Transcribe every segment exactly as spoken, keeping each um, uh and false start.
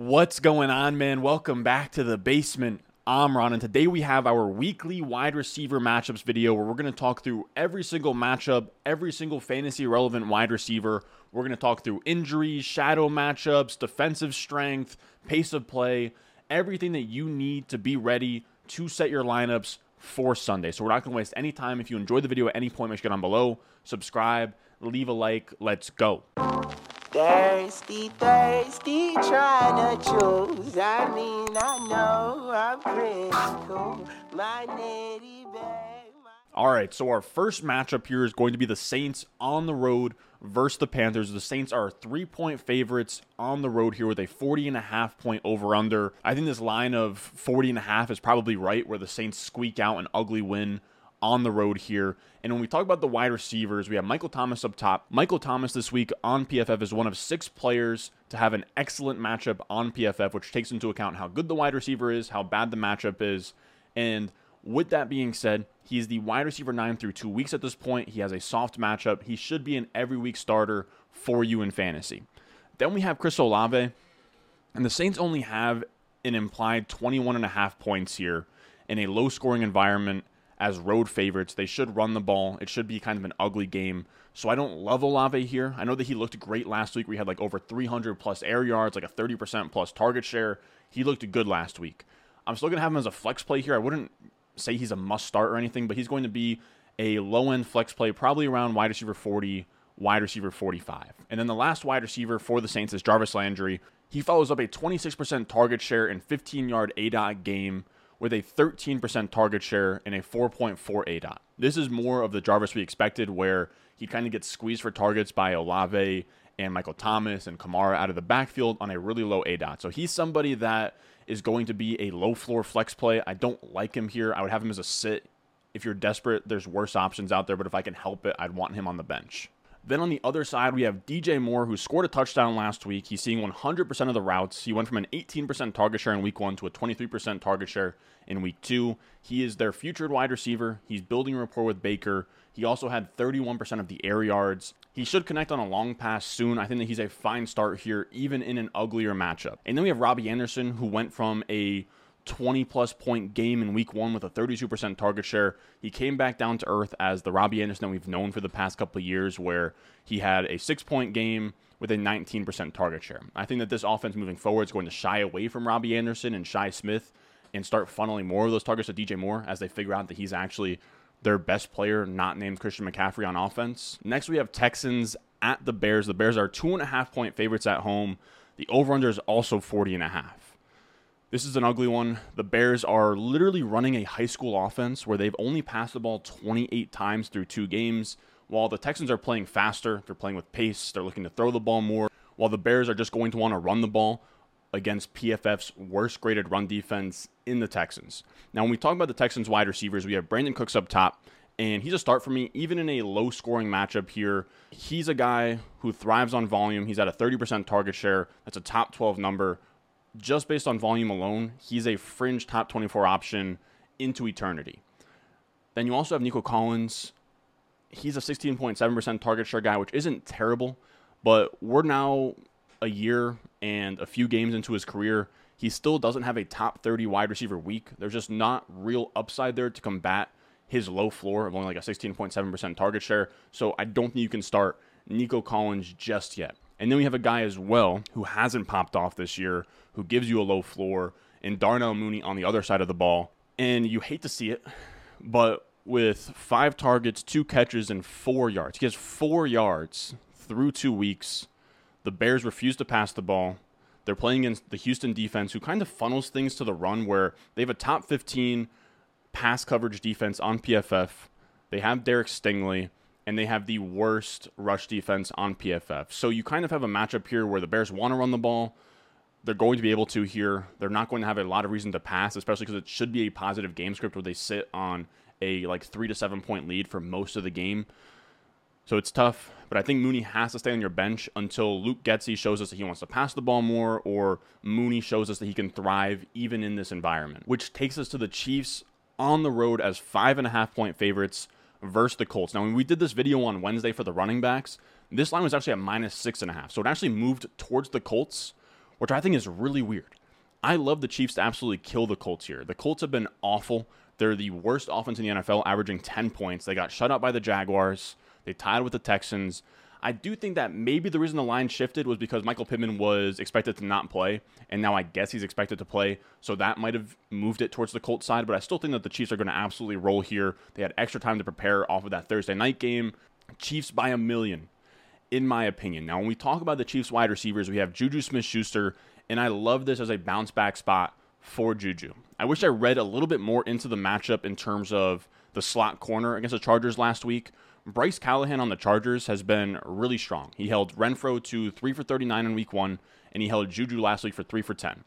What's going on, man? Welcome back to the basement. I'm Ron, and today we have our weekly wide receiver matchups video where we're going to talk through every single matchup, every single fantasy relevant wide receiver. We're going to talk through injuries, shadow matchups, defensive strength, pace of play, everything that you need to be ready to set your lineups for Sunday. So we're not going to waste any time. If you enjoyed the video at any point, make sure you get on below, subscribe, leave a like. Let's go. Thirsty, thirsty, trying to choose. I mean, I know I'm pretty cool. My nitty bag. My- All right, so our first matchup here is going to be the Saints on the road versus the Panthers. The Saints are three-point favorites on the road here with a forty and a half point over-under. I think this line of forty and a half is probably right, where the Saints squeak out an ugly win on the road here. And when we talk about the wide receivers, we have Michael Thomas up top. Michael Thomas this week on P F F is one of six players to have an excellent matchup on P F F, which takes into account how good the wide receiver is, how bad the matchup is. And with that being said, he's the wide receiver nine through two weeks at this point. He has a soft matchup. He should be an every week starter for you in fantasy. Then we have Chris Olave, and the Saints only have an implied twenty-one and a half points here in a low scoring environment. As road favorites, they should run the ball. It should be kind of an ugly game. So I don't love Olave here. I know that he looked great last week. We had like over three hundred plus air yards, like a thirty percent plus target share. He looked good last week. I'm still going to have him as a flex play here. I wouldn't say he's a must start or anything, but he's going to be a low-end flex play, probably around wide receiver forty, wide receiver forty-five. And then the last wide receiver for the Saints is Jarvis Landry. He follows up a twenty-six percent target share and fifteen-yard A D O T game with a thirteen percent target share and a four point four A D O T. This is more of the Jarvis we expected, where he kind of gets squeezed for targets by Olave and Michael Thomas and Kamara out of the backfield on a really low A D O T. So he's somebody that is going to be a low floor flex play. I don't like him here. I would have him as a sit. If you're desperate, there's worse options out there, but if I can help it, I'd want him on the bench. Then on the other side, we have D J Moore, who scored a touchdown last week. He's seeing one hundred percent of the routes. He went from an eighteen percent target share in week one to a twenty-three percent target share in week two. He is their future wide receiver. He's building rapport with Baker. He also had thirty-one percent of the air yards. He should connect on a long pass soon. I think that he's a fine start here, even in an uglier matchup. And then we have Robbie Anderson, who went from a twenty plus point game in week one with a thirty-two percent target share. He came back down to earth as the Robbie Anderson that we've known for the past couple of years, where he had a six point game with a nineteen percent target share. I think that this offense moving forward is going to shy away from Robbie Anderson and Shy Smith and start funneling more of those targets to D J Moore as they figure out that he's actually their best player, not named Christian McCaffrey, on offense. Next, we have Texans at the Bears. The Bears are two and a half point favorites at home. The over-under is also forty and a half. This is an ugly one. The Bears are literally running a high school offense where they've only passed the ball twenty-eight times through two games, while the Texans are playing faster. They're playing with pace. They're looking to throw the ball more, while the Bears are just going to want to run the ball against P F F's worst graded run defense in the Texans. Now, when we talk about the Texans wide receivers, we have Brandon Cooks up top, and he's a start for me, even in a low scoring matchup here. He's a guy who thrives on volume. He's at a thirty percent target share. That's a top twelve number. Just based on volume alone, he's a fringe top twenty-four option into eternity. Then you also have Nico Collins. He's a sixteen point seven percent target share guy, which isn't terrible, but we're now a year and a few games into his career. He still doesn't have a top thirty wide receiver week. There's just not real upside there to combat his low floor of only like a sixteen point seven percent target share. So I don't think you can start Nico Collins just yet. And then we have a guy as well who hasn't popped off this year, who gives you a low floor, and Darnell Mooney on the other side of the ball. And you hate to see it, but with five targets, two catches, and four yards. He has four yards through two weeks. The Bears refuse to pass the ball. They're playing against the Houston defense, who kind of funnels things to the run, where they have a top fifteen pass coverage defense on P F F. They have Derek Stingley, and they have the worst rush defense on P F F. So you kind of have a matchup here where the Bears want to run the ball. They're going to be able to here. They're not going to have a lot of reason to pass, especially because it should be a positive game script where they sit on a like three to seven point lead for most of the game. So it's tough, but I think Mooney has to stay on your bench until Luke Getsy shows us that he wants to pass the ball more, or Mooney shows us that he can thrive even in this environment, which takes us to the Chiefs on the road as five and a half point favorites versus the Colts. Now, when we did this video on Wednesday for the running backs, this line was actually at minus six and a half. So it actually moved towards the Colts, which I think is really weird. I love the Chiefs to absolutely kill the Colts here. The Colts have been awful. They're the worst offense in the N F L, averaging ten points. They got shut out by the Jaguars. They tied with the Texans. I do think that maybe the reason the line shifted was because Michael Pittman was expected to not play, and now I guess he's expected to play, so that might have moved it towards the Colts side, but I still think that the Chiefs are going to absolutely roll here. They had extra time to prepare off of that Thursday night game. Chiefs by a million, in my opinion. Now, when we talk about the Chiefs wide receivers, we have Juju Smith-Schuster, and I love this as a bounce-back spot for Juju. I wish I read a little bit more into the matchup in terms of the slot corner against the Chargers last week. Bryce Callahan on the Chargers has been really strong. He held Renfrow to three for thirty-nine in week one, and he held Juju last week for three for ten.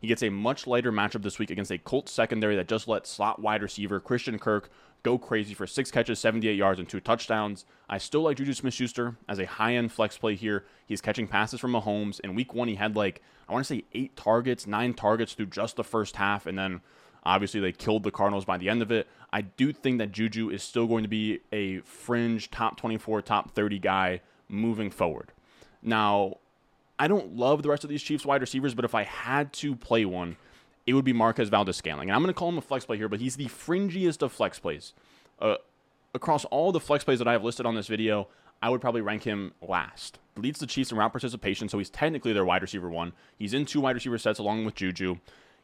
He gets a much lighter matchup this week against a Colts secondary that just let slot wide receiver Christian Kirk go crazy for six catches, seventy-eight yards, and two touchdowns. I still like Juju Smith-Schuster as a high-end flex play here. He's catching passes from Mahomes. In week one, he had like, I want to say eight targets, nine targets through just the first half, and then obviously, they killed the Cardinals by the end of it. I do think that Juju is still going to be a fringe top twenty-four, top thirty guy moving forward. Now, I don't love the rest of these Chiefs wide receivers, but if I had to play one, it would be Marquez Valdes-Scantling. And I'm going to call him a flex play here, but he's the fringiest of flex plays. Uh, across all the flex plays that I have listed on this video, I would probably rank him last. Leads the Chiefs in route participation, so he's technically their wide receiver one. He's in two wide receiver sets along with Juju.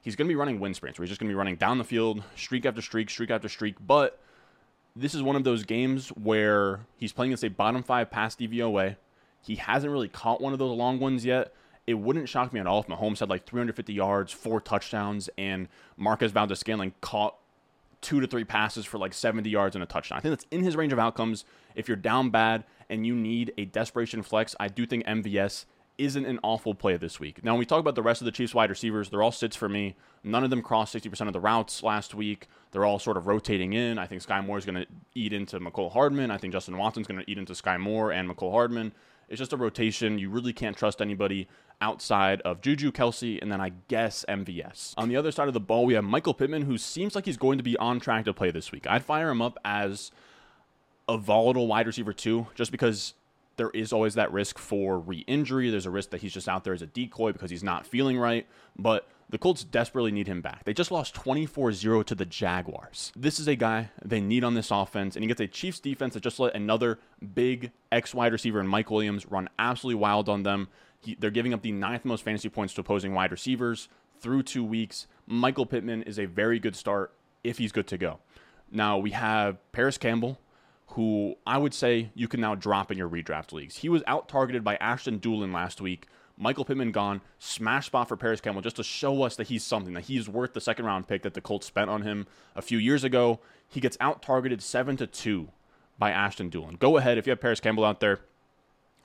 He's going to be running wind sprints, where he's just going to be running down the field, streak after streak, streak after streak. But this is one of those games where he's playing against a bottom five pass D V O A. He hasn't really caught one of those long ones yet. It wouldn't shock me at all if Mahomes had like three hundred fifty yards, four touchdowns, and Marquez Valdes-Scantling caught two to three passes for like seventy yards and a touchdown. I think that's in his range of outcomes. If you're down bad and you need a desperation flex, I do think M V S isn't an awful play this week. Now, when we talk about the rest of the Chiefs wide receivers, they're all sits for me. None of them crossed sixty percent of the routes last week. They're all sort of rotating in. I think Skyy Moore is going to eat into McCole Hardman. I think Justin Watson's going to eat into Skyy Moore and McCole Hardman. It's just a rotation. You really can't trust anybody outside of Juju, Kelce, and then I guess M V S. On the other side of the ball, we have Michael Pittman, who seems like he's going to be on track to play this week. I'd fire him up as a volatile wide receiver too, just because there is always that risk for re-injury. There's a risk that he's just out there as a decoy because he's not feeling right. But the Colts desperately need him back. They just lost twenty-four zero to the Jaguars. This is a guy they need on this offense. And he gets a Chiefs defense that just let another big ex-wide receiver in Mike Williams run absolutely wild on them. He, they're giving up the ninth most fantasy points to opposing wide receivers through two weeks. Michael Pittman is a very good start if he's good to go. Now we have Parris Campbell, who I would say you can now drop in your redraft leagues. He was out-targeted by Ashton Dulin last week. Michael Pittman gone, smash spot for Parris Campbell just to show us that he's something, that he's worth the second-round pick that the Colts spent on him a few years ago. He gets out-targeted seven to two by Ashton Dulin. Go ahead, if you have Parris Campbell out there,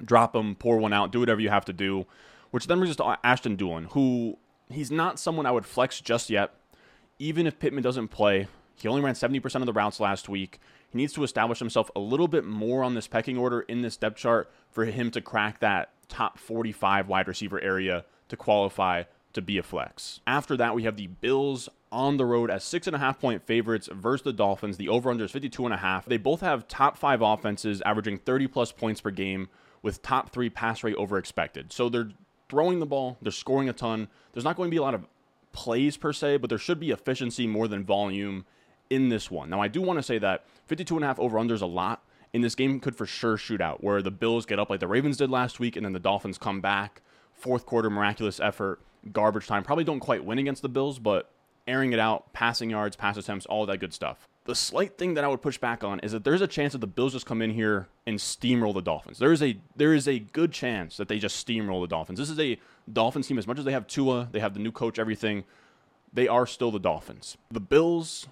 drop him, pour one out, do whatever you have to do, which then brings us to Ashton Dulin, who he's not someone I would flex just yet. Even if Pittman doesn't play, he only ran seventy percent of the routes last week. He needs to establish himself a little bit more on this pecking order in this depth chart for him to crack that top forty-five wide receiver area to qualify to be a flex. After that, we have the Bills on the road as six and a half point favorites versus the Dolphins. The over-under is fifty-two and a half. They both have top five offenses averaging thirty plus points per game with top three pass rate over expected. So they're throwing the ball. They're scoring a ton. There's not going to be a lot of plays per se, but there should be efficiency more than volume in this one. Now, I do want to say that fifty-two and a half over-under is a lot, and this game could for sure shoot out, where the Bills get up like the Ravens did last week, and then the Dolphins come back. Fourth quarter, miraculous effort, garbage time. Probably don't quite win against the Bills, but airing it out, passing yards, pass attempts, all that good stuff. The slight thing that I would push back on is that there's a chance that the Bills just come in here and steamroll the Dolphins. There is a there is a good chance that they just steamroll the Dolphins. This is a Dolphins team. As much as they have Tua, they have the new coach, everything, they are still the Dolphins. The Bills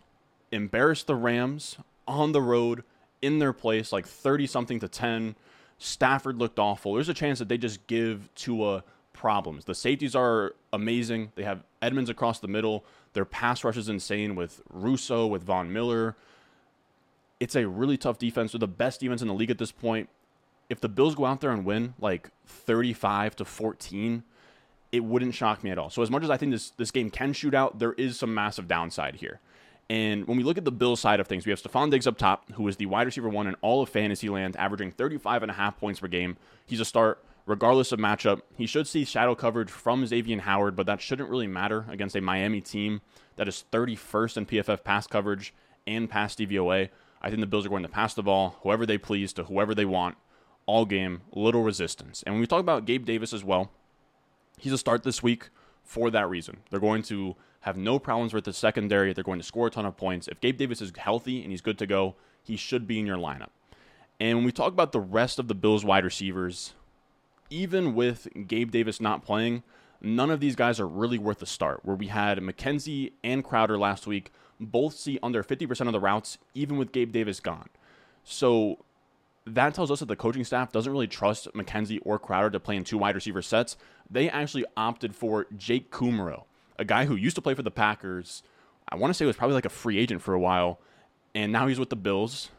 embarrassed the Rams on the road in their place, like thirty something to ten. Stafford looked awful. There's a chance that they just give Tua problems. The safeties are amazing. They have Edmonds across the middle. Their pass rush is insane with Russo, with Von Miller. It's a really tough defense. They're the best defense in the league at this point. If the Bills go out there and win like thirty-five to fourteen, it wouldn't shock me at all. So as much as I think this this game can shoot out, there is some massive downside here. And when we look at the Bills side of things, we have Stephon Diggs up top, who is the wide receiver one in all of fantasy land, averaging thirty-five and a half points per game. He's a start. regardless of matchup. He should see shadow coverage from Xavier Howard, but that shouldn't really matter against a Miami team that is thirty-first in P F F pass coverage and pass D V O A. I think the Bills are going to pass the ball, whoever they please, to whoever they want, all game, little resistance. And when we talk about Gabe Davis as well, he's a start this week for that reason. They're going to have no problems with the secondary. They're going to score a ton of points. If Gabe Davis is healthy and he's good to go, he should be in your lineup. And when we talk about the rest of the Bills wide receivers, even with Gabe Davis not playing, none of these guys are really worth a start. Where we had McKenzie and Crowder last week, both see under fifty percent of the routes, even with Gabe Davis gone. So that tells us that the coaching staff doesn't really trust McKenzie or Crowder to play in two wide receiver sets. They actually opted for Jake Kummerow, a guy who used to play for the Packers. I want to say was probably like a free agent for a while, and now he's with the Bills,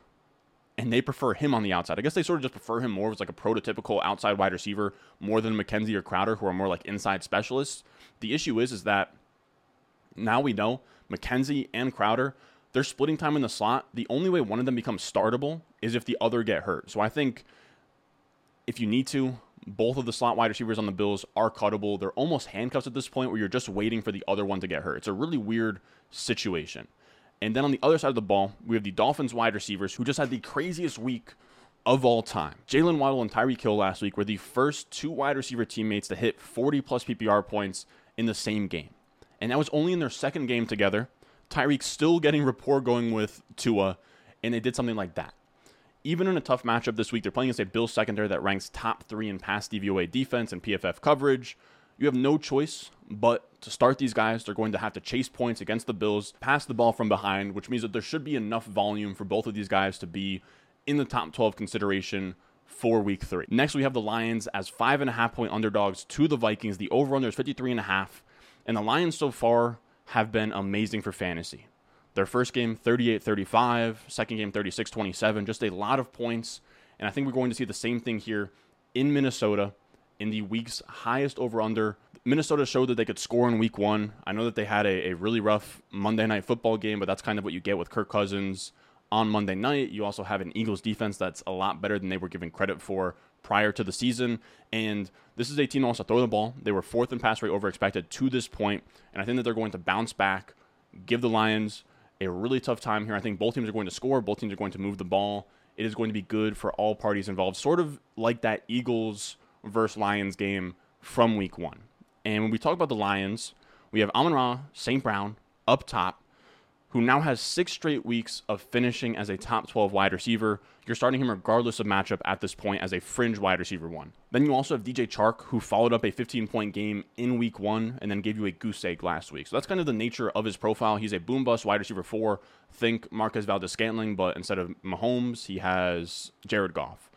and they prefer him on the outside. I guess they sort of just prefer him more as like a prototypical outside wide receiver more than McKenzie or Crowder, who are more like inside specialists. The issue is, is that now we know McKenzie and Crowder, they're splitting time in the slot. The only way one of them becomes startable is if the other get hurt. So I think if you need to, both of the slot wide receivers on the Bills are cuttable. They're almost handcuffs at this point where you're just waiting for the other one to get hurt. It's a really weird situation. And then on the other side of the ball, we have the Dolphins wide receivers who just had the craziest week of all time. Jalen Waddle and Tyreek Hill last week were the first two wide receiver teammates to hit forty plus P P R points in the same game. And that was only in their second game together. Tyreek still getting rapport going with Tua, and they did something like that. Even in a tough matchup this week, they're playing against a Bills secondary that ranks top three in pass D V O A defense and P F F coverage. You have no choice but to start these guys. They're going to have to chase points against the Bills, pass the ball from behind, which means that there should be enough volume for both of these guys to be in the top twelve consideration for week three. Next, we have the Lions as five and a half point underdogs to the Vikings. The over-under is fifty-three and a half, and the Lions so far have been amazing for fantasy. Their first game, thirty-eight thirty-five, second game, thirty-six twenty-seven, just a lot of points. And I think we're going to see the same thing here in Minnesota in the week's highest over-under. Minnesota showed that they could score in week one. I know that they had a, a really rough Monday Night Football game, but that's kind of what you get with Kirk Cousins on Monday night. You also have an Eagles defense that's a lot better than they were given credit for prior to the season. And this is a team also throw the ball. They were fourth in pass rate over expected to this point. And I think that they're going to bounce back, give the Lions a really tough time here. I think both teams are going to score. Both teams are going to move the ball. It is going to be good for all parties involved, sort of like that Eagles versus Lions game from week one. And when we talk about the Lions, we have Amon-Ra Saint Brown up top, who now has six straight weeks of finishing as a top twelve wide receiver. You're starting him regardless of matchup at this point as a fringe wide receiver one. Then you also have D J Chark, who followed up a fifteen-point game in week one and then gave you a goose egg last week. So that's kind of the nature of his profile. He's a boom-bust wide receiver four. Think Marquez Valdes-Scantling, but instead of Mahomes, he has Jared Goff.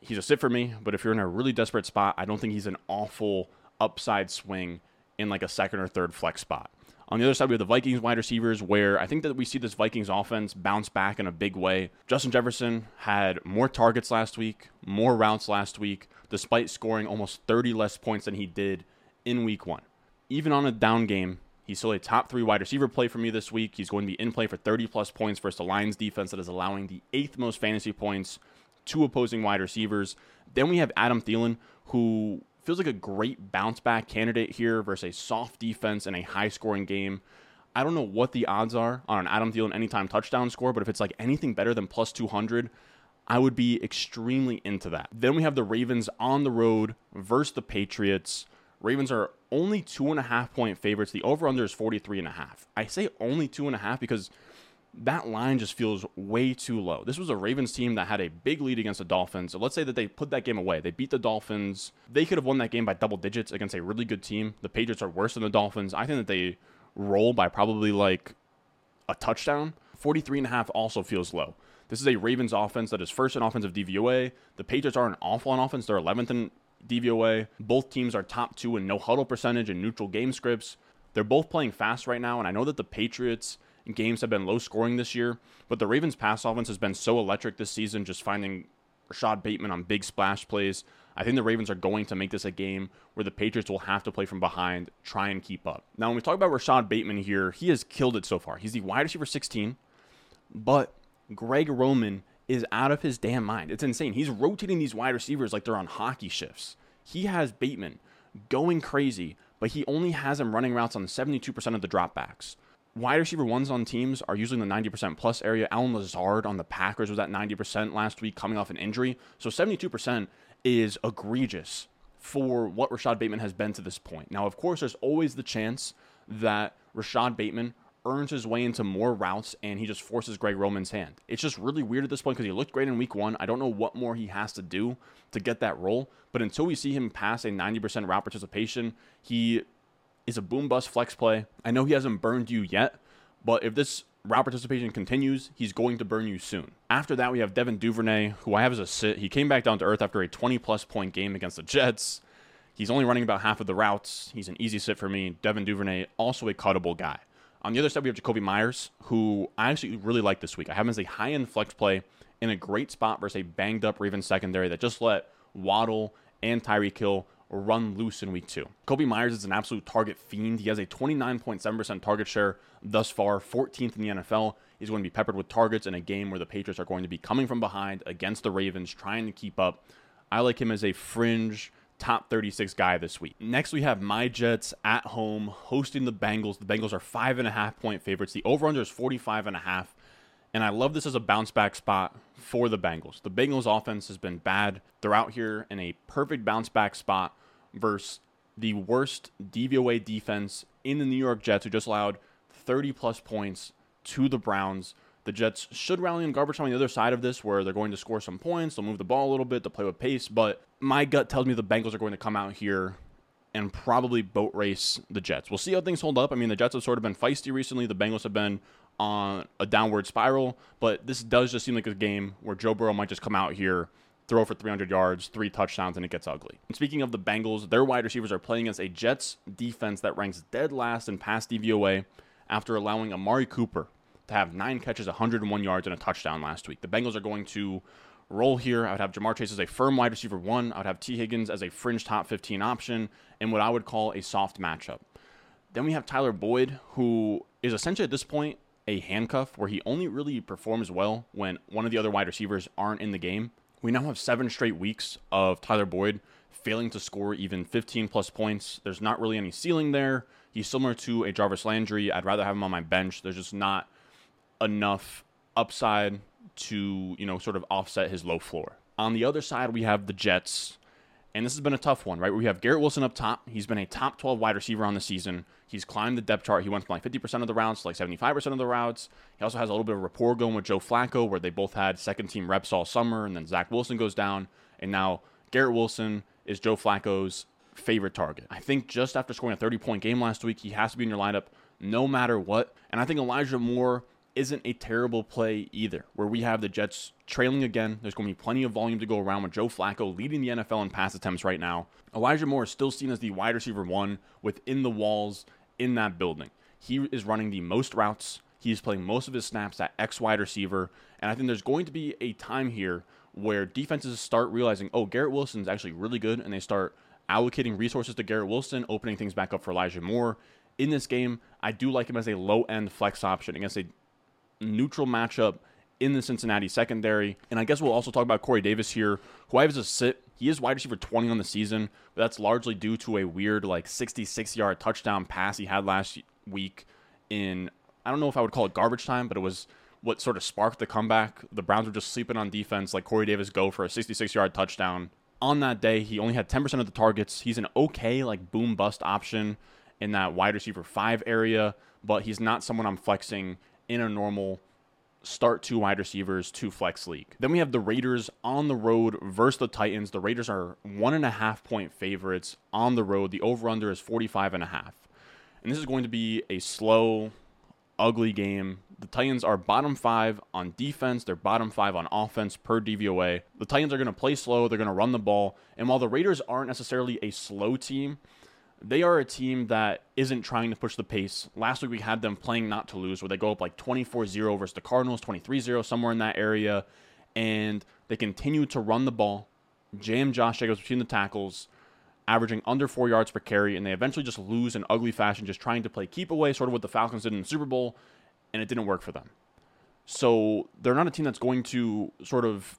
He's a sit for me, but if you're in a really desperate spot, I don't think he's an awful upside swing in like a second or third flex spot. On the other side, we have the Vikings wide receivers, where I think that we see this Vikings offense bounce back in a big way. Justin Jefferson had more targets last week, more routes last week, despite scoring almost thirty less points than he did in week one. Even on a down game, he's still a top three wide receiver play for me this week. He's going to be in play for thirty plus points versus the Lions defense that is allowing the eighth most fantasy points to opposing wide receivers. Then we have Adam Thielen, who feels like a great bounce back candidate here versus a soft defense and a high scoring game. I don't know what the odds are on an Adam Thielen anytime touchdown score, but if it's like anything better than plus two hundred, I would be extremely into that. Then we have the Ravens on the road versus the Patriots. Ravens are only two and a half point favorites. The over under is forty-three and a half. I say only two and a half because that line just feels way too low. This was a Ravens team that had a big lead against the Dolphins. So let's say that they put that game away. They beat the Dolphins. They could have won that game by double digits against a really good team. The Patriots are worse than the Dolphins. I think that they roll by probably like a touchdown. forty-three and a half also feels low. This is a Ravens offense that is first in offensive D V O A. The Patriots aren't awful on offense. They're eleventh in D V O A. Both teams are top two in no huddle percentage and neutral game scripts. They're both playing fast right now, and I know that the Patriots games have been low scoring this year, but the Ravens pass offense has been so electric this season, just finding Rashod Bateman on big splash plays. I think the Ravens are going to make this a game where the Patriots will have to play from behind, try and keep up. Now, when we talk about Rashod Bateman here, he has killed it so far. He's the wide receiver sixteen, but Greg Roman is out of his damn mind. It's insane. He's rotating these wide receivers like they're on hockey shifts. He has Bateman going crazy, but he only has him running routes on seventy-two percent of the dropbacks. Wide receiver ones on teams are usually in the ninety percent plus area. Allen Lazard on the Packers was at ninety percent last week coming off an injury. So seventy-two percent is egregious for what Rashod Bateman has been to this point. Now, of course, there's always the chance that Rashod Bateman earns his way into more routes and he just forces Greg Roman's hand. It's just really weird at this point because he looked great in week one. I don't know what more he has to do to get that role, but until we see him pass a ninety percent route participation, he is a boom bust flex play. I know he hasn't burned you yet, but if this route participation continues, he's going to burn you soon. After that, we have Devin Duvernay, who I have as a sit. He came back down to earth after a twenty plus point game against the Jets. He's only running about half of the routes. He's an easy sit for me. Devin Duvernay, also a cuttable guy. On the other side, we have Jakobi Meyers, who I actually really like this week. I have him as a high-end flex play in a great spot versus a banged-up Ravens secondary that just let Waddle and Tyreek Hill run loose in week two. Jakobi Meyers is an absolute target fiend. He has a twenty-nine point seven percent target share thus far, fourteenth in the N F L. He's going to be peppered with targets in a game where the Patriots are going to be coming from behind against the Ravens, trying to keep up. I like him as a fringe top thirty-six guy this week. Next, we have my Jets at home hosting the Bengals. The Bengals are five and a half point favorites. The over-under is forty-five and a half. And I love this as a bounce back spot for the Bengals. The Bengals offense has been bad. They're out here in a perfect bounce back spot versus the worst D V O A defense in the New York Jets, who just allowed thirty plus points to the Browns. The Jets should rally in garbage time on the other side of this, where they're going to score some points. They'll move the ball a little bit. They'll play with pace. But my gut tells me the Bengals are going to come out here and probably boat race the Jets. We'll see how things hold up. I mean, the Jets have sort of been feisty recently. The Bengals have been on a downward spiral. But this does just seem like a game where Joe Burrow might just come out here, throw for three hundred yards, three touchdowns, and it gets ugly. And speaking of the Bengals, their wide receivers are playing against a Jets defense that ranks dead last in pass D V O A after allowing Amari Cooper to have nine catches, one hundred one yards, and a touchdown last week. The Bengals are going to roll here. I would have Jamar Chase as a firm wide receiver one. I would have T. Higgins as a fringe top fifteen option and what I would call a soft matchup. Then we have Tyler Boyd, who is essentially at this point a handcuff, where he only really performs well when one of the other wide receivers aren't in the game. We now have seven straight weeks of Tyler Boyd failing to score even fifteen plus points. There's not really any ceiling there. He's similar to a Jarvis Landry. I'd rather have him on my bench. There's just not enough upside to, you know, sort of offset his low floor. On the other side, we have the Jets, and this has been a tough one, right? We have Garrett Wilson up top. He's been a top twelve wide receiver on the season. He's climbed the depth chart. He went from like fifty percent of the routes to like seventy-five percent of the routes. He also has a little bit of rapport going with Joe Flacco, where they both had second team reps all summer, and then Zach Wilson goes down, and now Garrett Wilson is Joe Flacco's favorite target. I think just after scoring a thirty point game last week, he has to be in your lineup no matter what. And I think Elijah Moore isn't a terrible play either, where we have the Jets trailing again. There's going to be plenty of volume to go around with Joe Flacco leading the N F L in pass attempts right now. Elijah Moore is still seen as the wide receiver one within the walls in that building. He is running the most routes. He is playing most of his snaps at X wide receiver. And I think there's going to be a time here where defenses start realizing, oh, Garrett Wilson's actually really good, and they start allocating resources to Garrett Wilson, opening things back up for Elijah Moore. In this game, I do like him as a low-end flex option against a neutral matchup in the Cincinnati secondary. And I guess we'll also talk about Corey Davis here, who I have as a sit. He is wide receiver twenty on the season, but that's largely due to a weird like sixty-six yard touchdown pass he had last week in, I don't know if I would call it garbage time, but it was what sort of sparked the comeback. The Browns were just sleeping on defense, like Corey Davis go for a sixty-six yard touchdown. On that day, he only had ten percent of the targets. He's an okay like boom bust option in that wide receiver five area, but he's not someone I'm flexing in a normal start two wide receivers, two flex league. Then we have the Raiders on the road versus the Titans. The Raiders are one and a half point favorites on the road. The over-under is forty-five and a half. And this is going to be a slow, ugly game. The Titans are bottom five on defense. They're bottom five on offense per D V O A. The Titans are going to play slow. They're going to run the ball. And while the Raiders aren't necessarily a slow team, they are a team that isn't trying to push the pace. Last week, we had them playing not to lose, where they go up like twenty-four zero versus the Cardinals, twenty-three zero, somewhere in that area. And they continue to run the ball, jam Josh Jacobs between the tackles, averaging under four yards per carry. And they eventually just lose in ugly fashion, just trying to play keep away, sort of what the Falcons did in the Super Bowl. And it didn't work for them. So they're not a team that's going to sort of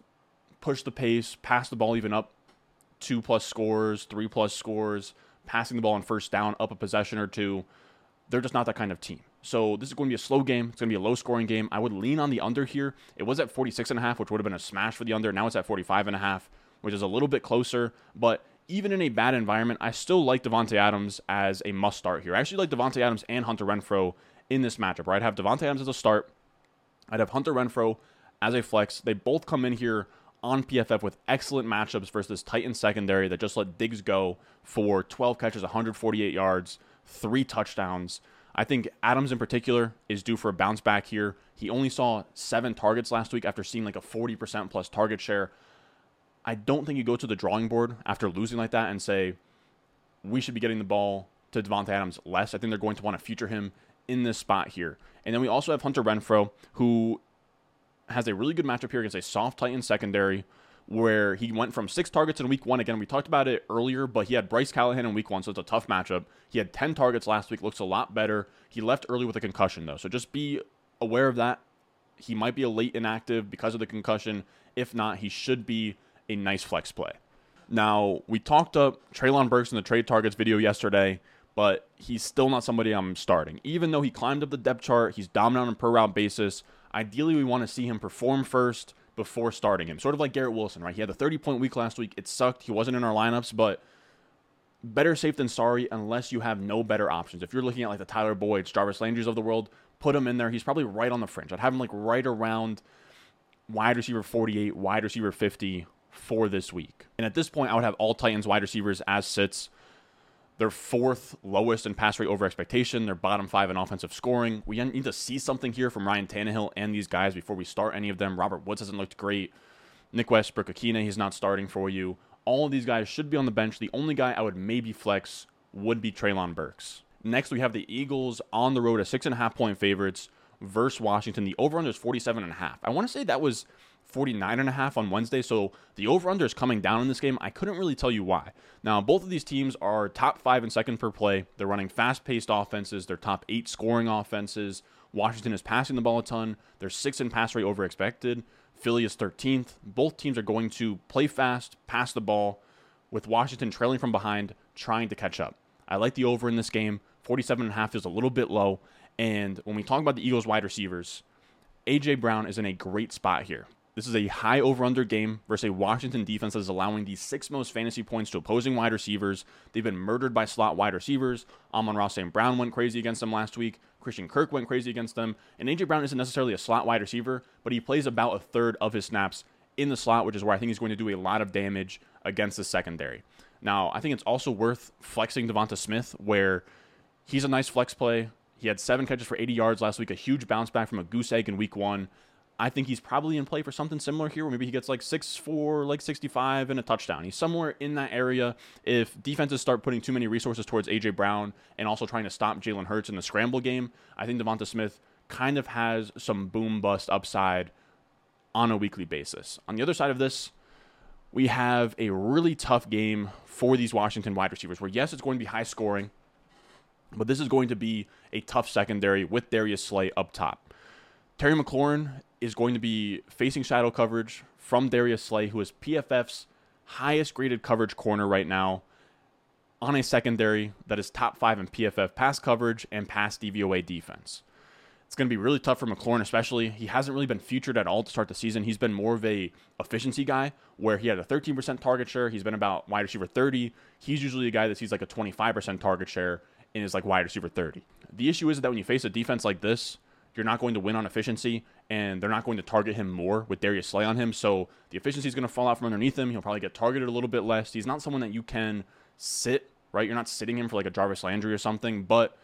push the pace, pass the ball even up two-plus scores, three-plus scores, passing the ball on first down, up a possession or two. They're just not that kind of team. So this is going to be a slow game. It's going to be a low-scoring game. I would lean on the under here. It was at forty-six and a half, which would have been a smash for the under. Now it's at forty-five and a half, which is a little bit closer. But even in a bad environment, I still like Davante Adams as a must-start here. I actually like Davante Adams and Hunter Renfrow in this matchup, right? I'd have Davante Adams as a start. I'd have Hunter Renfrow as a flex. They both come in here on P F F with excellent matchups versus this Titans secondary that just let Diggs go for twelve catches, one hundred forty-eight yards, three touchdowns. I think Adams in particular is due for a bounce back here. He only saw seven targets last week after seeing like a forty percent plus target share. I don't think you go to the drawing board after losing like that and say, we should be getting the ball to Davante Adams less. I think they're going to want to feature him in this spot here. And then we also have Hunter Renfrow, who has a really good matchup here against a soft Titan secondary where he went from six targets in week one. Again, we talked about it earlier, but he had Bryce Callahan in week one, so it's a tough matchup. He had ten targets last week, looks a lot better. He left early with a concussion, though, so just be aware of that. He might be a late inactive because of the concussion. If not, he should be a nice flex play. Now, we talked up Treylon Burks in the trade targets video yesterday, but he's still not somebody I'm starting. Even though he climbed up the depth chart, he's dominant on a per-route basis. Ideally, we want to see him perform first before starting him. Sort of like Garrett Wilson, right? He had a thirty-point week last week. It sucked. He wasn't in our lineups, but better safe than sorry unless you have no better options. If you're looking at like the Tyler Boyds, Jarvis Landrys of the world, put him in there. He's probably right on the fringe. I'd have him like right around wide receiver forty-eight, wide receiver fifty for this week. And at this point, I would have all Titans wide receivers as sits. They're fourth lowest in pass rate over expectation. They're bottom five in offensive scoring. We need to see something here from Ryan Tannehill and these guys before we start any of them. Robert Woods hasn't looked great. Nick Westbrook, Akine, he's not starting for you. All of these guys should be on the bench. The only guy I would maybe flex would be Treylon Burks. Next, we have the Eagles on the road as six and a half point favorites versus Washington. The over-under is forty-seven and a half. I want to say that was forty-nine and a half on Wednesday, so the over-under is coming down in this game. I couldn't really tell you why. Now, both of these teams are top five and second per play. They're running fast-paced offenses. They're top eight scoring offenses. Washington is passing the ball a ton. They're sixth in pass rate over expected. Philly is thirteenth. Both teams are going to play fast, pass the ball, with Washington trailing from behind, trying to catch up. I like the over in this game. forty-seven and a half is a little bit low, and when we talk about the Eagles wide receivers, A J. Brown is in a great spot here. This is a high over-under game versus a Washington defense that is allowing the sixth most fantasy points to opposing wide receivers. They've been murdered by slot wide receivers. Amon-Ra Saint Brown went crazy against them last week. Christian Kirk went crazy against them. And A J. Brown isn't necessarily a slot wide receiver, but he plays about a third of his snaps in the slot, which is where I think he's going to do a lot of damage against the secondary. Now, I think it's also worth flexing Devonta Smith, where he's a nice flex play. He had seven catches for eighty yards last week, a huge bounce back from a goose egg in week one. I think he's probably in play for something similar here, where maybe he gets like six four, like sixty-five, and a touchdown. He's somewhere in that area. If defenses start putting too many resources towards A J. Brown and also trying to stop Jalen Hurts in the scramble game, I think Devonta Smith kind of has some boom-bust upside on a weekly basis. On the other side of this, we have a really tough game for these Washington wide receivers, where, yes, it's going to be high scoring, but this is going to be a tough secondary with Darius Slay up top. Terry McLaurin is going to be facing shadow coverage from Darius Slay, who is P F F's highest graded coverage corner right now, on a secondary that is top five in P F F pass coverage and pass D V O A defense. It's going to be really tough for McLaurin, especially. He hasn't really been featured at all to start the season. He's been more of a efficiency guy, where he had a thirteen percent target share. He's been about wide receiver thirty. He's usually a guy that sees like a twenty-five percent target share and is like wide receiver thirty. The issue is that when you face a defense like this, you're not going to win on efficiency, and they're not going to target him more with Darius Slay on him. So the efficiency is going to fall out from underneath him. He'll probably get targeted a little bit less. He's not someone that you can sit, right? You're not sitting him for like a Jarvis Landry or something, but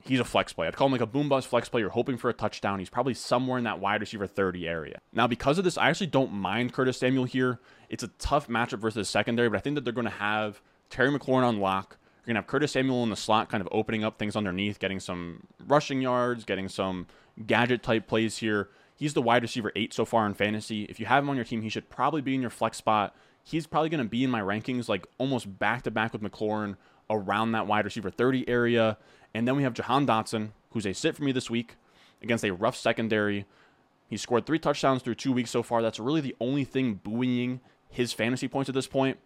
he's a flex play. I'd call him like a boom bust flex play. You're hoping for a touchdown. He's probably somewhere in that wide receiver thirty area. Now, because of this, I actually don't mind Curtis Samuel here. It's a tough matchup versus secondary, but I think that they're going to have Terry McLaurin on lock. You're going to have Curtis Samuel in the slot, kind of opening up things underneath, getting some rushing yards, getting some gadget-type plays here. He's the wide receiver eight so far in fantasy. If you have him on your team, he should probably be in your flex spot. He's probably going to be in my rankings, like almost back-to-back with McLaurin, around that wide receiver thirty area. And then we have Jahan Dotson, who's a sit for me this week against a rough secondary. He scored three touchdowns through two weeks so far. That's really the only thing buoying his fantasy points at this point.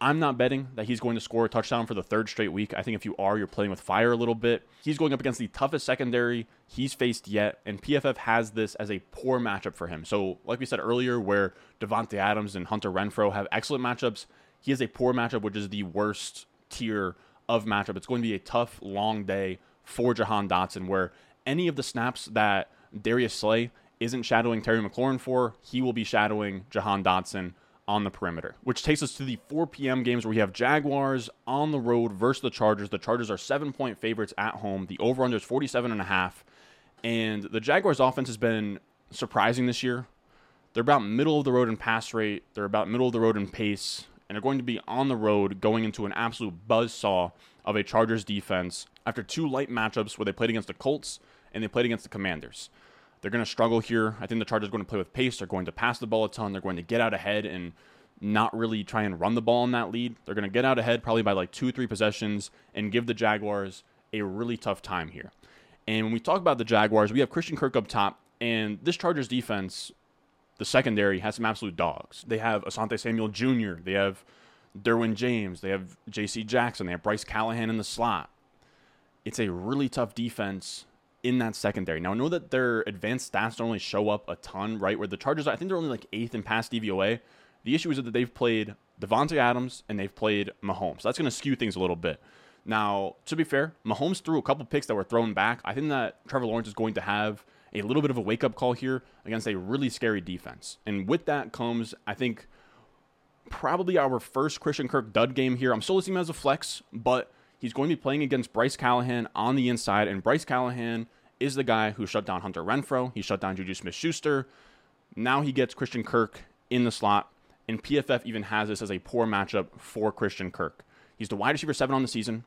I'm not betting that he's going to score a touchdown for the third straight week. I think if you are, you're playing with fire a little bit. He's going up against the toughest secondary he's faced yet, and P F F has this as a poor matchup for him. So like we said earlier, where Davante Adams and Hunter Renfrow have excellent matchups, he has a poor matchup, which is the worst tier of matchup. It's going to be a tough, long day for Jahan Dotson, where any of the snaps that Darius Slay isn't shadowing Terry McLaurin for, he will be shadowing Jahan Dotson on the perimeter, which takes us to the four p.m. games, where we have Jaguars on the road versus the Chargers. The Chargers are seven-point favorites at home. The over-under is forty-seven point five, and the Jaguars' offense has been surprising this year. They're about middle of the road in pass rate. They're about middle of the road in pace, and they're going to be on the road going into an absolute buzzsaw of a Chargers defense after two light matchups where they played against the Colts and they played against the Commanders. They're going to struggle here. I think the Chargers are going to play with pace. They're going to pass the ball a ton. They're going to get out ahead and not really try and run the ball in that lead. They're going to get out ahead probably by like two, three possessions and give the Jaguars a really tough time here. And when we talk about the Jaguars, we have Christian Kirk up top. And this Chargers defense, the secondary, has some absolute dogs. They have Asante Samuel Junior They have Derwin James. They have J C Jackson. They have Bryce Callahan in the slot. It's a really tough defense in that secondary. Now, I know that their advanced stats don't really show up a ton, right? Where the Chargers, I think they're only like eighth in pass D V O A. The issue is that they've played Davante Adams and they've played Mahomes. That's going to skew things a little bit. Now, to be fair, Mahomes threw a couple picks that were thrown back. I think that Trevor Lawrence is going to have a little bit of a wake-up call here against a really scary defense. And with that comes, I think, probably our first Christian Kirk dud game here. I'm still listing him as a flex, but he's going to be playing against Bryce Callahan on the inside, and Bryce Callahan is the guy who shut down Hunter Renfrow. He shut down Juju Smith-Schuster. Now he gets Christian Kirk in the slot, and P F F even has this as a poor matchup for Christian Kirk. He's the wide receiver seven on the season.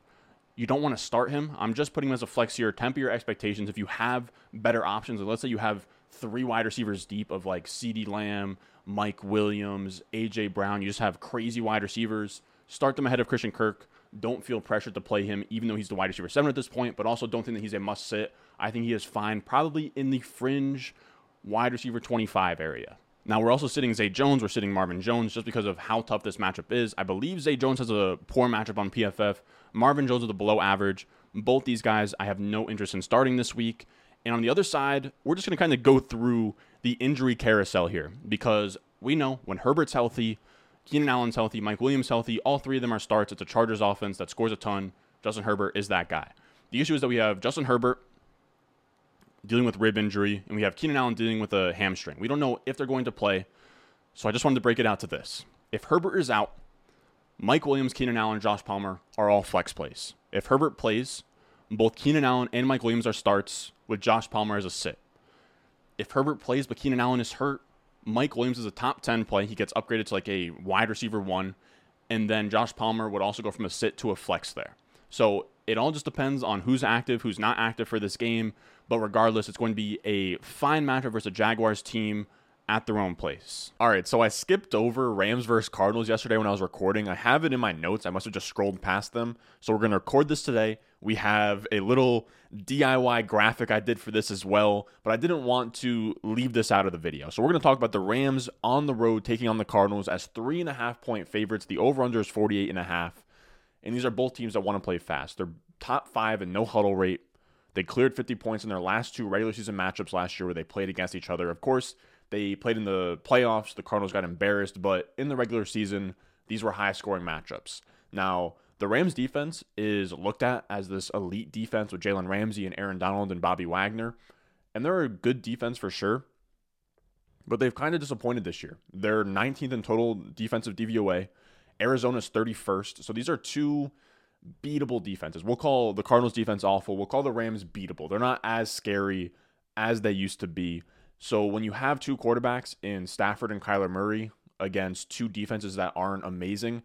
You don't want to start him. I'm just putting him as a flex here. Temper your expectations if you have better options. And let's say you have three wide receivers deep of like CeeDee Lamb, Mike Williams, A J Brown. You just have crazy wide receivers. Start them ahead of Christian Kirk. Don't feel pressured to play him, even though he's the wide receiver seven at this point, but also don't think that he's a must-sit. I think he is fine, probably in the fringe wide receiver twenty-five area. Now, we're also sitting Zay Jones. We're sitting Marvin Jones just because of how tough this matchup is. I believe Zay Jones has a poor matchup on P F F. Marvin Jones is a below average. Both these guys I have no interest in starting this week. And on the other side, we're just going to kind of go through the injury carousel here, because we know when Herbert's healthy, Keenan Allen's healthy, Mike Williams healthy, all three of them are starts. It's a Chargers offense that scores a ton. Justin Herbert is that guy. The issue is that we have Justin Herbert dealing with rib injury, and we have Keenan Allen dealing with a hamstring. We don't know if they're going to play, so I just wanted to break it out to this. If Herbert is out, Mike Williams, Keenan Allen, Josh Palmer are all flex plays. If Herbert plays, both Keenan Allen and Mike Williams are starts, with Josh Palmer as a sit. If Herbert plays but Keenan Allen is hurt, Mike Williams is a top ten play. He gets upgraded to like a wide receiver one. And then Josh Palmer would also go from a sit to a flex there. So it all just depends on who's active, who's not active for this game. But regardless, it's going to be a fine matchup versus a Jaguars team at their own place. All right, so I skipped over Rams versus Cardinals yesterday when I was recording. I have it in my notes. I must have just scrolled past them. So we're going to record this today. We have a little D I Y graphic I did for this as well, but I didn't want to leave this out of the video. So we're going to talk about the Rams on the road taking on the Cardinals as three and a half point favorites. The over-under is forty-eight and a half. And these are both teams that want to play fast. They're top five in no huddle rate. They cleared fifty points in their last two regular season matchups last year where they played against each other. Of course, they played in the playoffs. The Cardinals got embarrassed, but in the regular season, these were high-scoring matchups. Now, the Rams defense is looked at as this elite defense with Jalen Ramsey and Aaron Donald and Bobby Wagner. And they're a good defense for sure, but they've kind of disappointed this year. They're nineteenth in total defensive D V O A. Arizona's thirty-first. So these are two beatable defenses. We'll call the Cardinals defense awful. We'll call the Rams beatable. They're not as scary as they used to be. So when you have two quarterbacks in Stafford and Kyler Murray against two defenses that aren't amazing,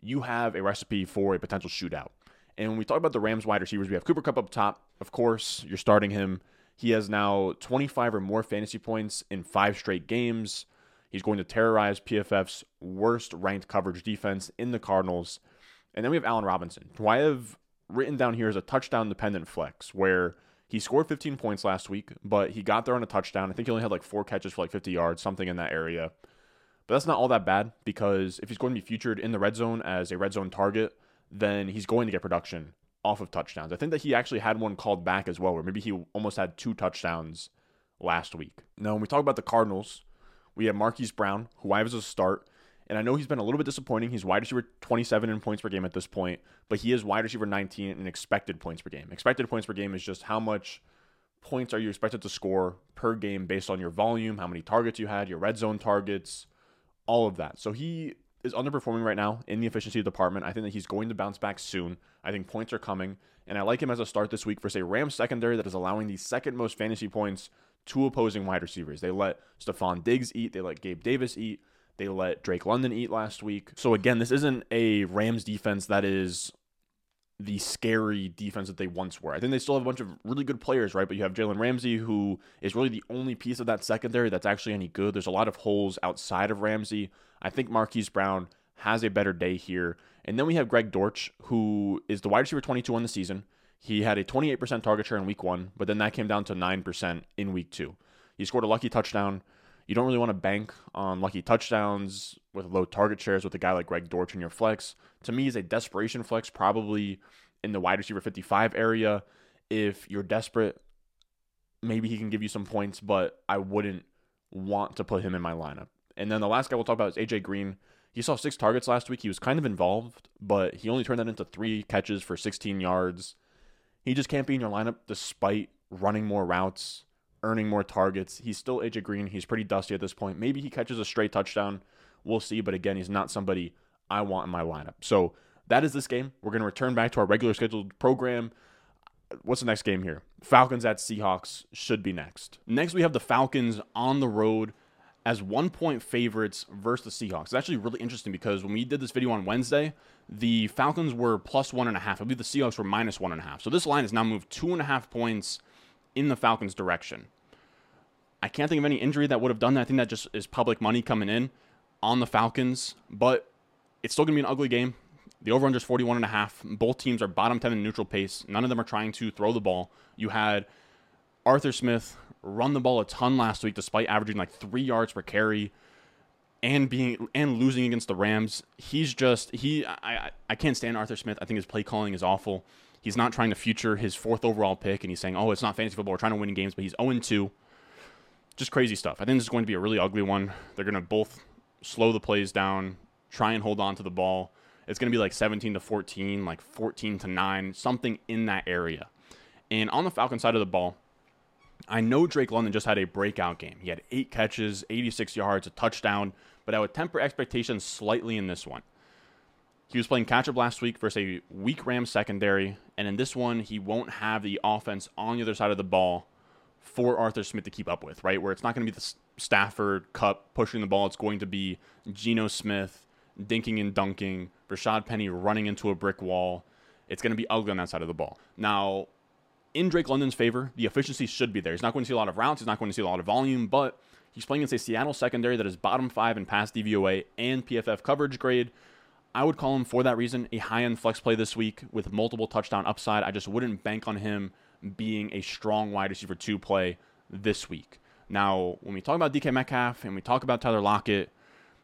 you have a recipe for a potential shootout. And when we talk about the Rams wide receivers, we have Cooper Kupp up top. Of course, you're starting him. He has now twenty-five or more fantasy points in five straight games. He's going to terrorize P F F's worst ranked coverage defense in the Cardinals. And then we have Allen Robinson, who I have written down here as a touchdown dependent flex, where He scored fifteen points last week, but he got there on a touchdown. I think he only had like four catches for like fifty yards, something in that area. But that's not all that bad, because if he's going to be featured in the red zone as a red zone target, then he's going to get production off of touchdowns. I think that he actually had one called back as well, where maybe he almost had two touchdowns last week. Now, when we talk about the Cardinals, we have Marquise Brown, who I have as a start. And I know he's been a little bit disappointing. He's wide receiver twenty-seven in points per game at this point, but he is wide receiver nineteen in expected points per game. Expected points per game is just how much points are you expected to score per game based on your volume, how many targets you had, your red zone targets, all of that. So he is underperforming right now in the efficiency department. I think that he's going to bounce back soon. I think points are coming, and I like him as a start this week for, say, Rams secondary that is allowing the second most fantasy points to opposing wide receivers. They let Stephon Diggs eat. They let Gabe Davis eat. They let Drake London eat last week. So again, this isn't a Rams defense that is the scary defense that they once were. I think they still have a bunch of really good players, right? But you have Jalen Ramsey, who is really the only piece of that secondary that's actually any good. There's a lot of holes outside of Ramsey. I think Marquise Brown has a better day here. And then we have Greg Dortch, who is the wide receiver twenty-two on the season. He had a twenty-eight percent target share in week one, but then that came down to nine percent in week two. He scored a lucky touchdown. You don't really want to bank on lucky touchdowns with low target shares with a guy like Greg Dortch in your flex. To me, he's a desperation flex, probably in the wide receiver fifty-five area. If you're desperate, maybe he can give you some points, but I wouldn't want to put him in my lineup. And then the last guy we'll talk about is A J Green. He saw six targets last week. He was kind of involved, but he only turned that into three catches for sixteen yards. He just can't be in your lineup despite running more routes, earning more targets. He's still A J Green. He's pretty dusty at this point. Maybe he catches a straight touchdown. We'll see. But again, he's not somebody I want in my lineup. So that is this game. We're going to return back to our regular scheduled program. What's the next game here? Falcons at Seahawks should be next. Next, we have the Falcons on the road as one-point favorites versus the Seahawks. It's actually really interesting because when we did this video on Wednesday, the Falcons were plus one and a half. I believe the Seahawks were minus one and a half. So this line has now moved two and a half points in the Falcons' direction. I can't think of any injury that would have done that. I think that just is public money coming in on the Falcons, but it's still going to be an ugly game. The over-under is forty-one point five. Both teams are bottom ten in neutral pace. None of them are trying to throw the ball. You had Arthur Smith run the ball a ton last week despite averaging like three yards per carry and being and losing against the Rams. He's just, he. I, I can't stand Arthur Smith. I think his play calling is awful. He's not trying to future his fourth overall pick, and he's saying, oh, it's not fantasy football. We're trying to win games, but he's oh and two. Just crazy stuff. I think this is going to be a really ugly one. They're going to both slow the plays down, try and hold on to the ball. It's going to be like seventeen to fourteen, like fourteen to nine, something in that area. And on the Falcons side of the ball, I know Drake London just had a breakout game. He had eight catches, eighty-six yards, a touchdown, but I would temper expectations slightly in this one. He was playing catch-up last week versus a weak Rams secondary, and in this one, he won't have the offense on the other side of the ball for Arthur Smith to keep up with, right? Where it's not going to be the Stafford Cup pushing the ball. It's going to be Geno Smith dinking and dunking, Rashad Penny running into a brick wall. It's going to be ugly on that side of the ball. Now, in Drake London's favor, the efficiency should be there. He's not going to see a lot of routes. He's not going to see a lot of volume, but he's playing against a Seattle secondary that is bottom five in pass D V O A and P F F coverage grade. I would call him, for that reason, a high-end flex play this week with multiple touchdown upside. I just wouldn't bank on him being a strong wide receiver two play this week. Now, when we talk about D K Metcalf and we talk about Tyler Lockett,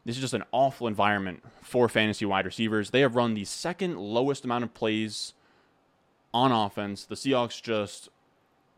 this is just an awful environment for fantasy wide receivers. They have run the second lowest amount of plays on offense. The Seahawks just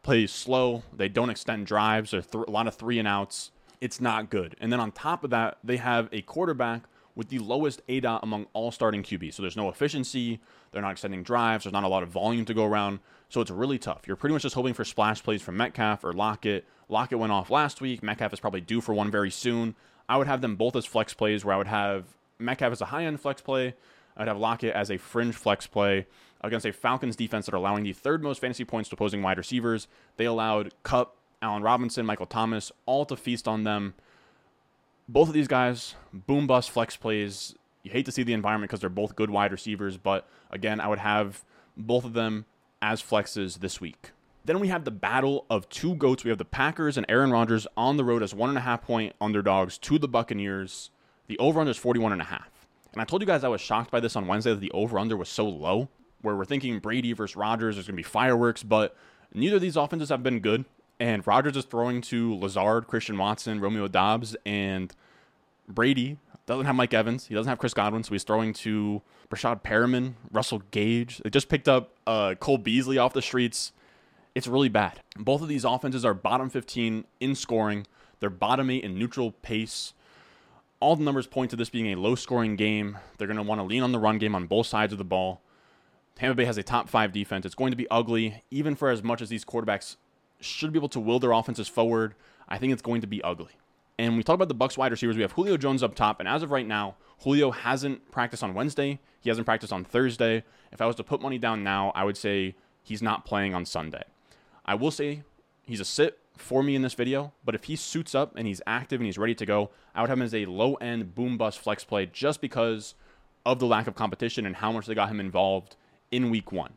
play slow. They don't extend drives. There's th- a lot of three and outs. It's not good. And then on top of that, they have a quarterback with the lowest A D O T among all starting Q Bs. So there's no efficiency. They're not extending drives. There's not a lot of volume to go around. So it's really tough. You're pretty much just hoping for splash plays from Metcalf or Lockett. Lockett went off last week. Metcalf is probably due for one very soon. I would have them both as flex plays, where I would have Metcalf as a high-end flex play. I'd have Lockett as a fringe flex play against a Falcons defense that are allowing the third most fantasy points to opposing wide receivers. They allowed Kupp, Allen Robinson, Michael Thomas, all to feast on them. Both of these guys, boom bust flex plays. You hate to see the environment because they're both good wide receivers, but again, I would have both of them as flexes this week. Then we have the battle of two goats. We have the Packers and Aaron Rodgers on the road as one and a half point underdogs to the Buccaneers. The over-under is forty-one and a half. And I told you guys I was shocked by this on Wednesday that the over-under was so low, where we're thinking Brady versus Rodgers, there's going to be fireworks, but Neither of these offenses have been good, and Rodgers is throwing to Lazard, Christian Watson, Romeo Doubs, and Brady. Doesn't have Mike Evans. He doesn't have Chris Godwin, so he's throwing to Rashad Perriman, Russell Gage. They just picked up uh, Cole Beasley off the streets. It's really bad. Both of these offenses are bottom fifteen in scoring. They're bottom eight in neutral pace. All the numbers point to this being a low-scoring game. They're going to want to lean on the run game on both sides of the ball. Tampa Bay has a top five defense. It's going to be ugly, even for as much as these quarterbacks should be able to will their offenses forward. I think it's going to be ugly. And we talk about the Bucs wide receivers. We have Julio Jones up top. And as of right now, Julio hasn't practiced on Wednesday. He hasn't practiced on Thursday. If I was to put money down now, I would say he's not playing on Sunday. I will say he's a sit for me in this video, but if he suits up and he's active and he's ready to go, I would have him as a low-end boom-bust flex play just because of the lack of competition and how much they got him involved in week one.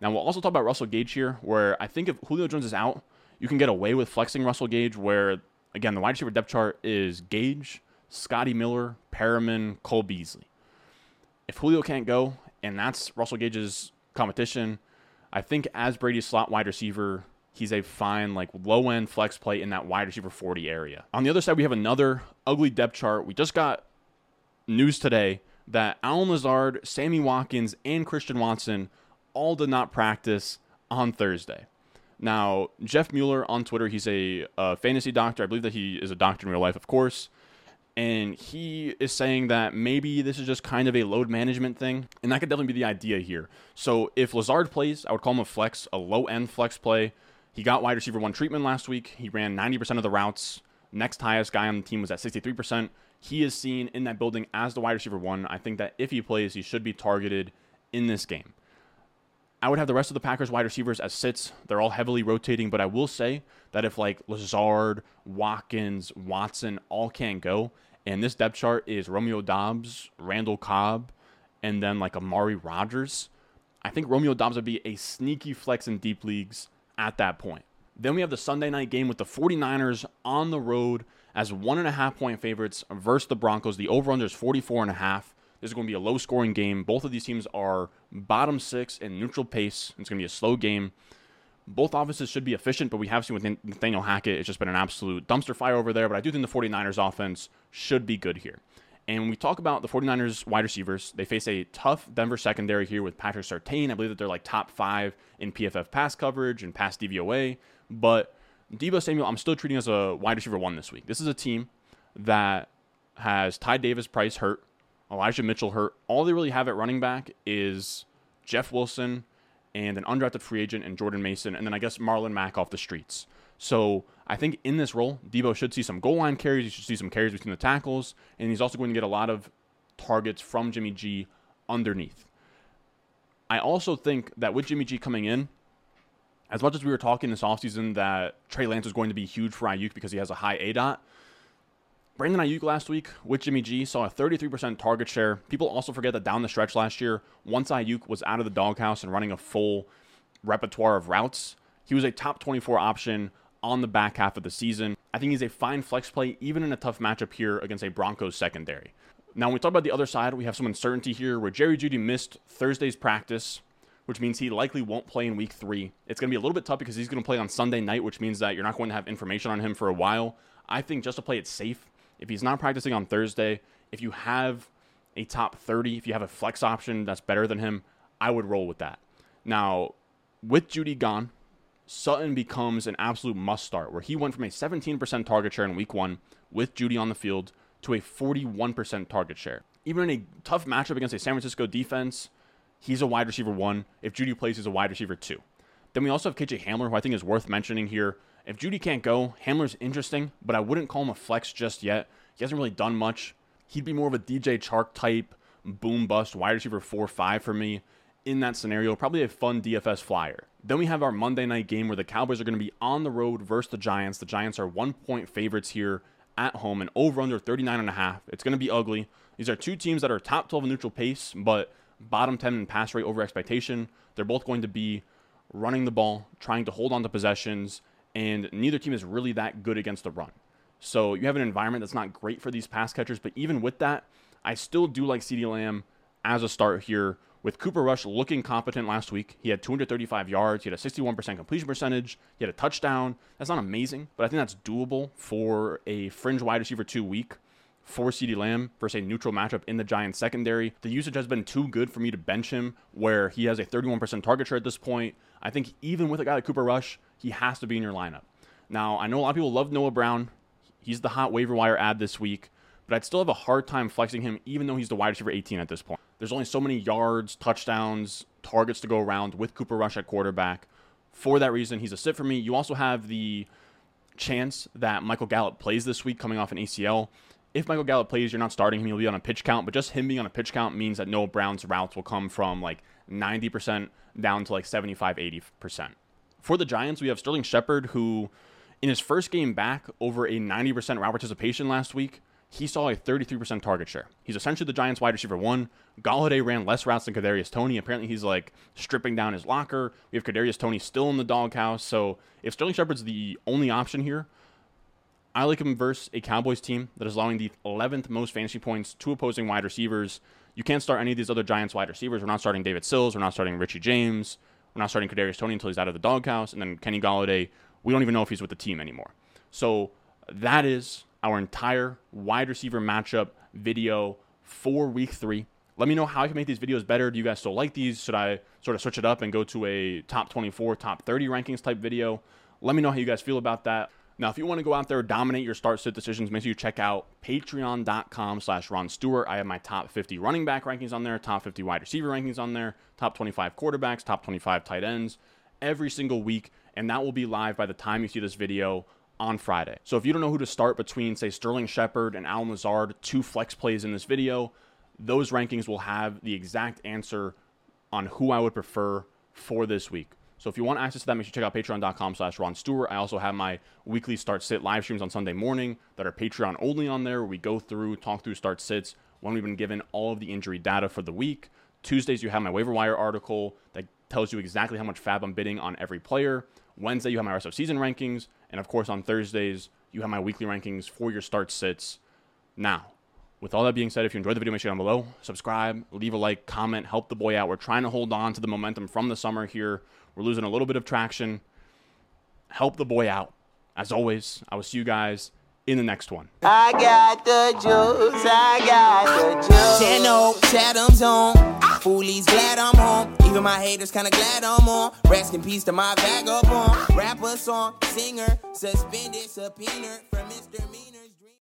Now, we'll also talk about Russell Gage here, where I think if Julio Jones is out, you can get away with flexing Russell Gage, where, again, the wide receiver depth chart is Gage, Scotty Miller, Perriman, Cole Beasley. If Julio can't go, and that's Russell Gage's competition, I think as Brady's slot wide receiver, he's a fine, like, low-end flex play in that wide receiver forty area. On the other side, we have another ugly depth chart. We just got news today that Allen Lazard, Sammy Watkins, and Christian Watson all did not practice on Thursday. Now, Jeff Mueller on Twitter, he's a uh, fantasy doctor. I believe that he is a doctor in real life, of course. And he is saying that maybe this is just kind of a load management thing. And that could definitely be the idea here. So if Lazard plays, I would call him a flex, a low-end flex play. He got wide receiver one treatment last week. He ran ninety percent of the routes. Next highest guy on the team was at sixty-three percent. He is seen in that building as the wide receiver one. I think that if he plays, he should be targeted in this game. I would have the rest of the Packers wide receivers as sits. They're all heavily rotating, but I will say that if like Lazard, Watkins, Watson all can't go, and this depth chart is Romeo Doubs, Randall Cobb, and then like Amari Rodgers, I think Romeo Doubs would be a sneaky flex in deep leagues at that point. Then we have the Sunday night game with the 49ers on the road as one and a half point favorites versus the Broncos. The over-under is forty-four and a half. This is going to be a low scoring game. Both of these teams are bottom six in neutral pace. It's going to be a slow game. Both offenses should be efficient, but we have seen with Nathaniel Hackett, it's just been an absolute dumpster fire over there. But I do think the 49ers offense should be good here. And when we talk about the 49ers wide receivers, they face a tough Denver secondary here with Patrick Surtain. I believe that they're like top five in P F F pass coverage and pass D V O A. But Deebo Samuel, I'm still treating as a wide receiver one this week. This is a team that has Ty Davis Price hurt, Elijah Mitchell hurt. All they really have at running back is Jeff Wilson and an undrafted free agent and Jordan Mason. And then I guess Marlon Mack off the streets. So I think in this role, Deebo should see some goal line carries. He should see some carries between the tackles. And he's also going to get a lot of targets from Jimmy G underneath. I also think that with Jimmy G coming in, as much as we were talking this offseason that Trey Lance was going to be huge for Ayuk because he has a high A DOT, Brandon Ayuk last week with Jimmy G saw a thirty-three percent target share. People also forget that down the stretch last year, once Ayuk was out of the doghouse and running a full repertoire of routes, he was a top twenty-four option on the back half of the season. I think he's a fine flex play, even in a tough matchup here against a Broncos secondary. Now, when we talk about the other side, we have some uncertainty here where Jerry Jeudy missed Thursday's practice, which means he likely won't play in week three. It's going to be a little bit tough because he's going to play on Sunday night, which means that you're not going to have information on him for a while. I think just to play it safe, if he's not practicing on Thursday, if you have a top thirty, if you have a flex option that's better than him, I would roll with that. Now, with Jeudy gone, Sutton becomes an absolute must start, where he went from a seventeen percent target share in week one with Jeudy on the field to a forty-one percent target share. Even in a tough matchup against a San Francisco defense, he's a wide receiver one. If Jeudy plays, he's a wide receiver two. Then we also have K J Hamler, who I think is worth mentioning here. If Jeudy can't go, Hamler's interesting, but I wouldn't call him a flex just yet. He hasn't really done much. He'd be more of a D J Chark type, boom bust, wide receiver four five for me. In that scenario, probably a fun D F S flyer. Then we have our Monday night game where the Cowboys are going to be on the road versus the Giants. The Giants are one point favorites here at home and over under thirty-nine and a half. It's going to be ugly. These are two teams that are top twelve in neutral pace, but bottom ten in pass rate over expectation. They're both going to be running the ball, trying to hold on to possessions, and neither team is really that good against the run. So you have an environment that's not great for these pass catchers, but even with that, I still do like CeeDee Lamb as a start here with Cooper Rush looking competent last week. He had two hundred thirty-five yards. He had a sixty-one percent completion percentage. He had a touchdown. That's not amazing, but I think that's doable for a fringe wide receiver two week for CeeDee Lamb versus a neutral matchup in the Giants secondary. The usage has been too good for me to bench him, where he has a thirty-one percent target share at this point. I think even with a guy like Cooper Rush, he has to be in your lineup. Now, I know a lot of people love Noah Brown. He's the hot waiver wire ad this week, but I'd still have a hard time flexing him, even though he's the wide receiver eighteen at this point. There's only so many yards, touchdowns, targets to go around with Cooper Rush at quarterback. For that reason, he's a sit for me. You also have the chance that Michael Gallup plays this week coming off an A C L. If Michael Gallup plays, you're not starting him. He'll be on a pitch count, but just him being on a pitch count means that Noah Brown's routes will come from like ninety percent down to like seventy-five, eighty percent. For the Giants, we have Sterling Shepard, who in his first game back over a ninety percent route participation last week, he saw a thirty-three percent target share. He's essentially the Giants wide receiver one. Galladay ran less routes than Kadarius Toney. Apparently, he's like stripping down his locker. We have Kadarius Toney still in the doghouse. So if Sterling Shepard's the only option here, I like him versus a Cowboys team that is allowing the eleventh most fantasy points to opposing wide receivers. You can't start any of these other Giants wide receivers. We're not starting David Sills. We're not starting Richie James. We're not starting Kadarius Toney until he's out of the doghouse. And then Kenny Galladay, we don't even know if he's with the team anymore. So that is our entire wide receiver matchup video for week three. Let me know how I can make these videos better. Do you guys still like these? Should I sort of switch it up and go to a top twenty-four, top thirty rankings type video? Let me know how you guys feel about that. Now, if you want to go out there and dominate your start sit decisions, make sure you check out patreon.com slash Ron Stewart. I have my top fifty running back rankings on there, top fifty wide receiver rankings on there, top twenty-five quarterbacks, top twenty-five tight ends every single week. And that will be live by the time you see this video on Friday. So if you don't know who to start between, say, Sterling Shepard and Allen Lazard, two flex plays in this video, those rankings will have the exact answer on who I would prefer for this week. So if you want access to that, make sure you check out patreon.com slash Ron Stewart. I also have my weekly start sit live streams on Sunday morning that are Patreon only on there, where we go through, talk through start sits when we've been given all of the injury data for the week. Tuesdays, you have my waiver wire article that tells you exactly how much FAB I'm bidding on every player. Wednesday, you have my rest of season rankings. And of course, on Thursdays, you have my weekly rankings for your start sits. Now, with all that being said, if you enjoyed the video, make sure down below, subscribe, leave a like, comment, help the boy out. We're trying to hold on to the momentum from the summer here. We're losing a little bit of traction. Help the boy out. As always, I will see you guys in the next one. I got the juice, I got the juice. Channel, Chatham's on. Ah. Foolie's glad I'm home. Even my haters kinda glad I'm on. Rest in peace to my vagabond. Rapper song, singer, suspended subpoena from Mister Me.